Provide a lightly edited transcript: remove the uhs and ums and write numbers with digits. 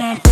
my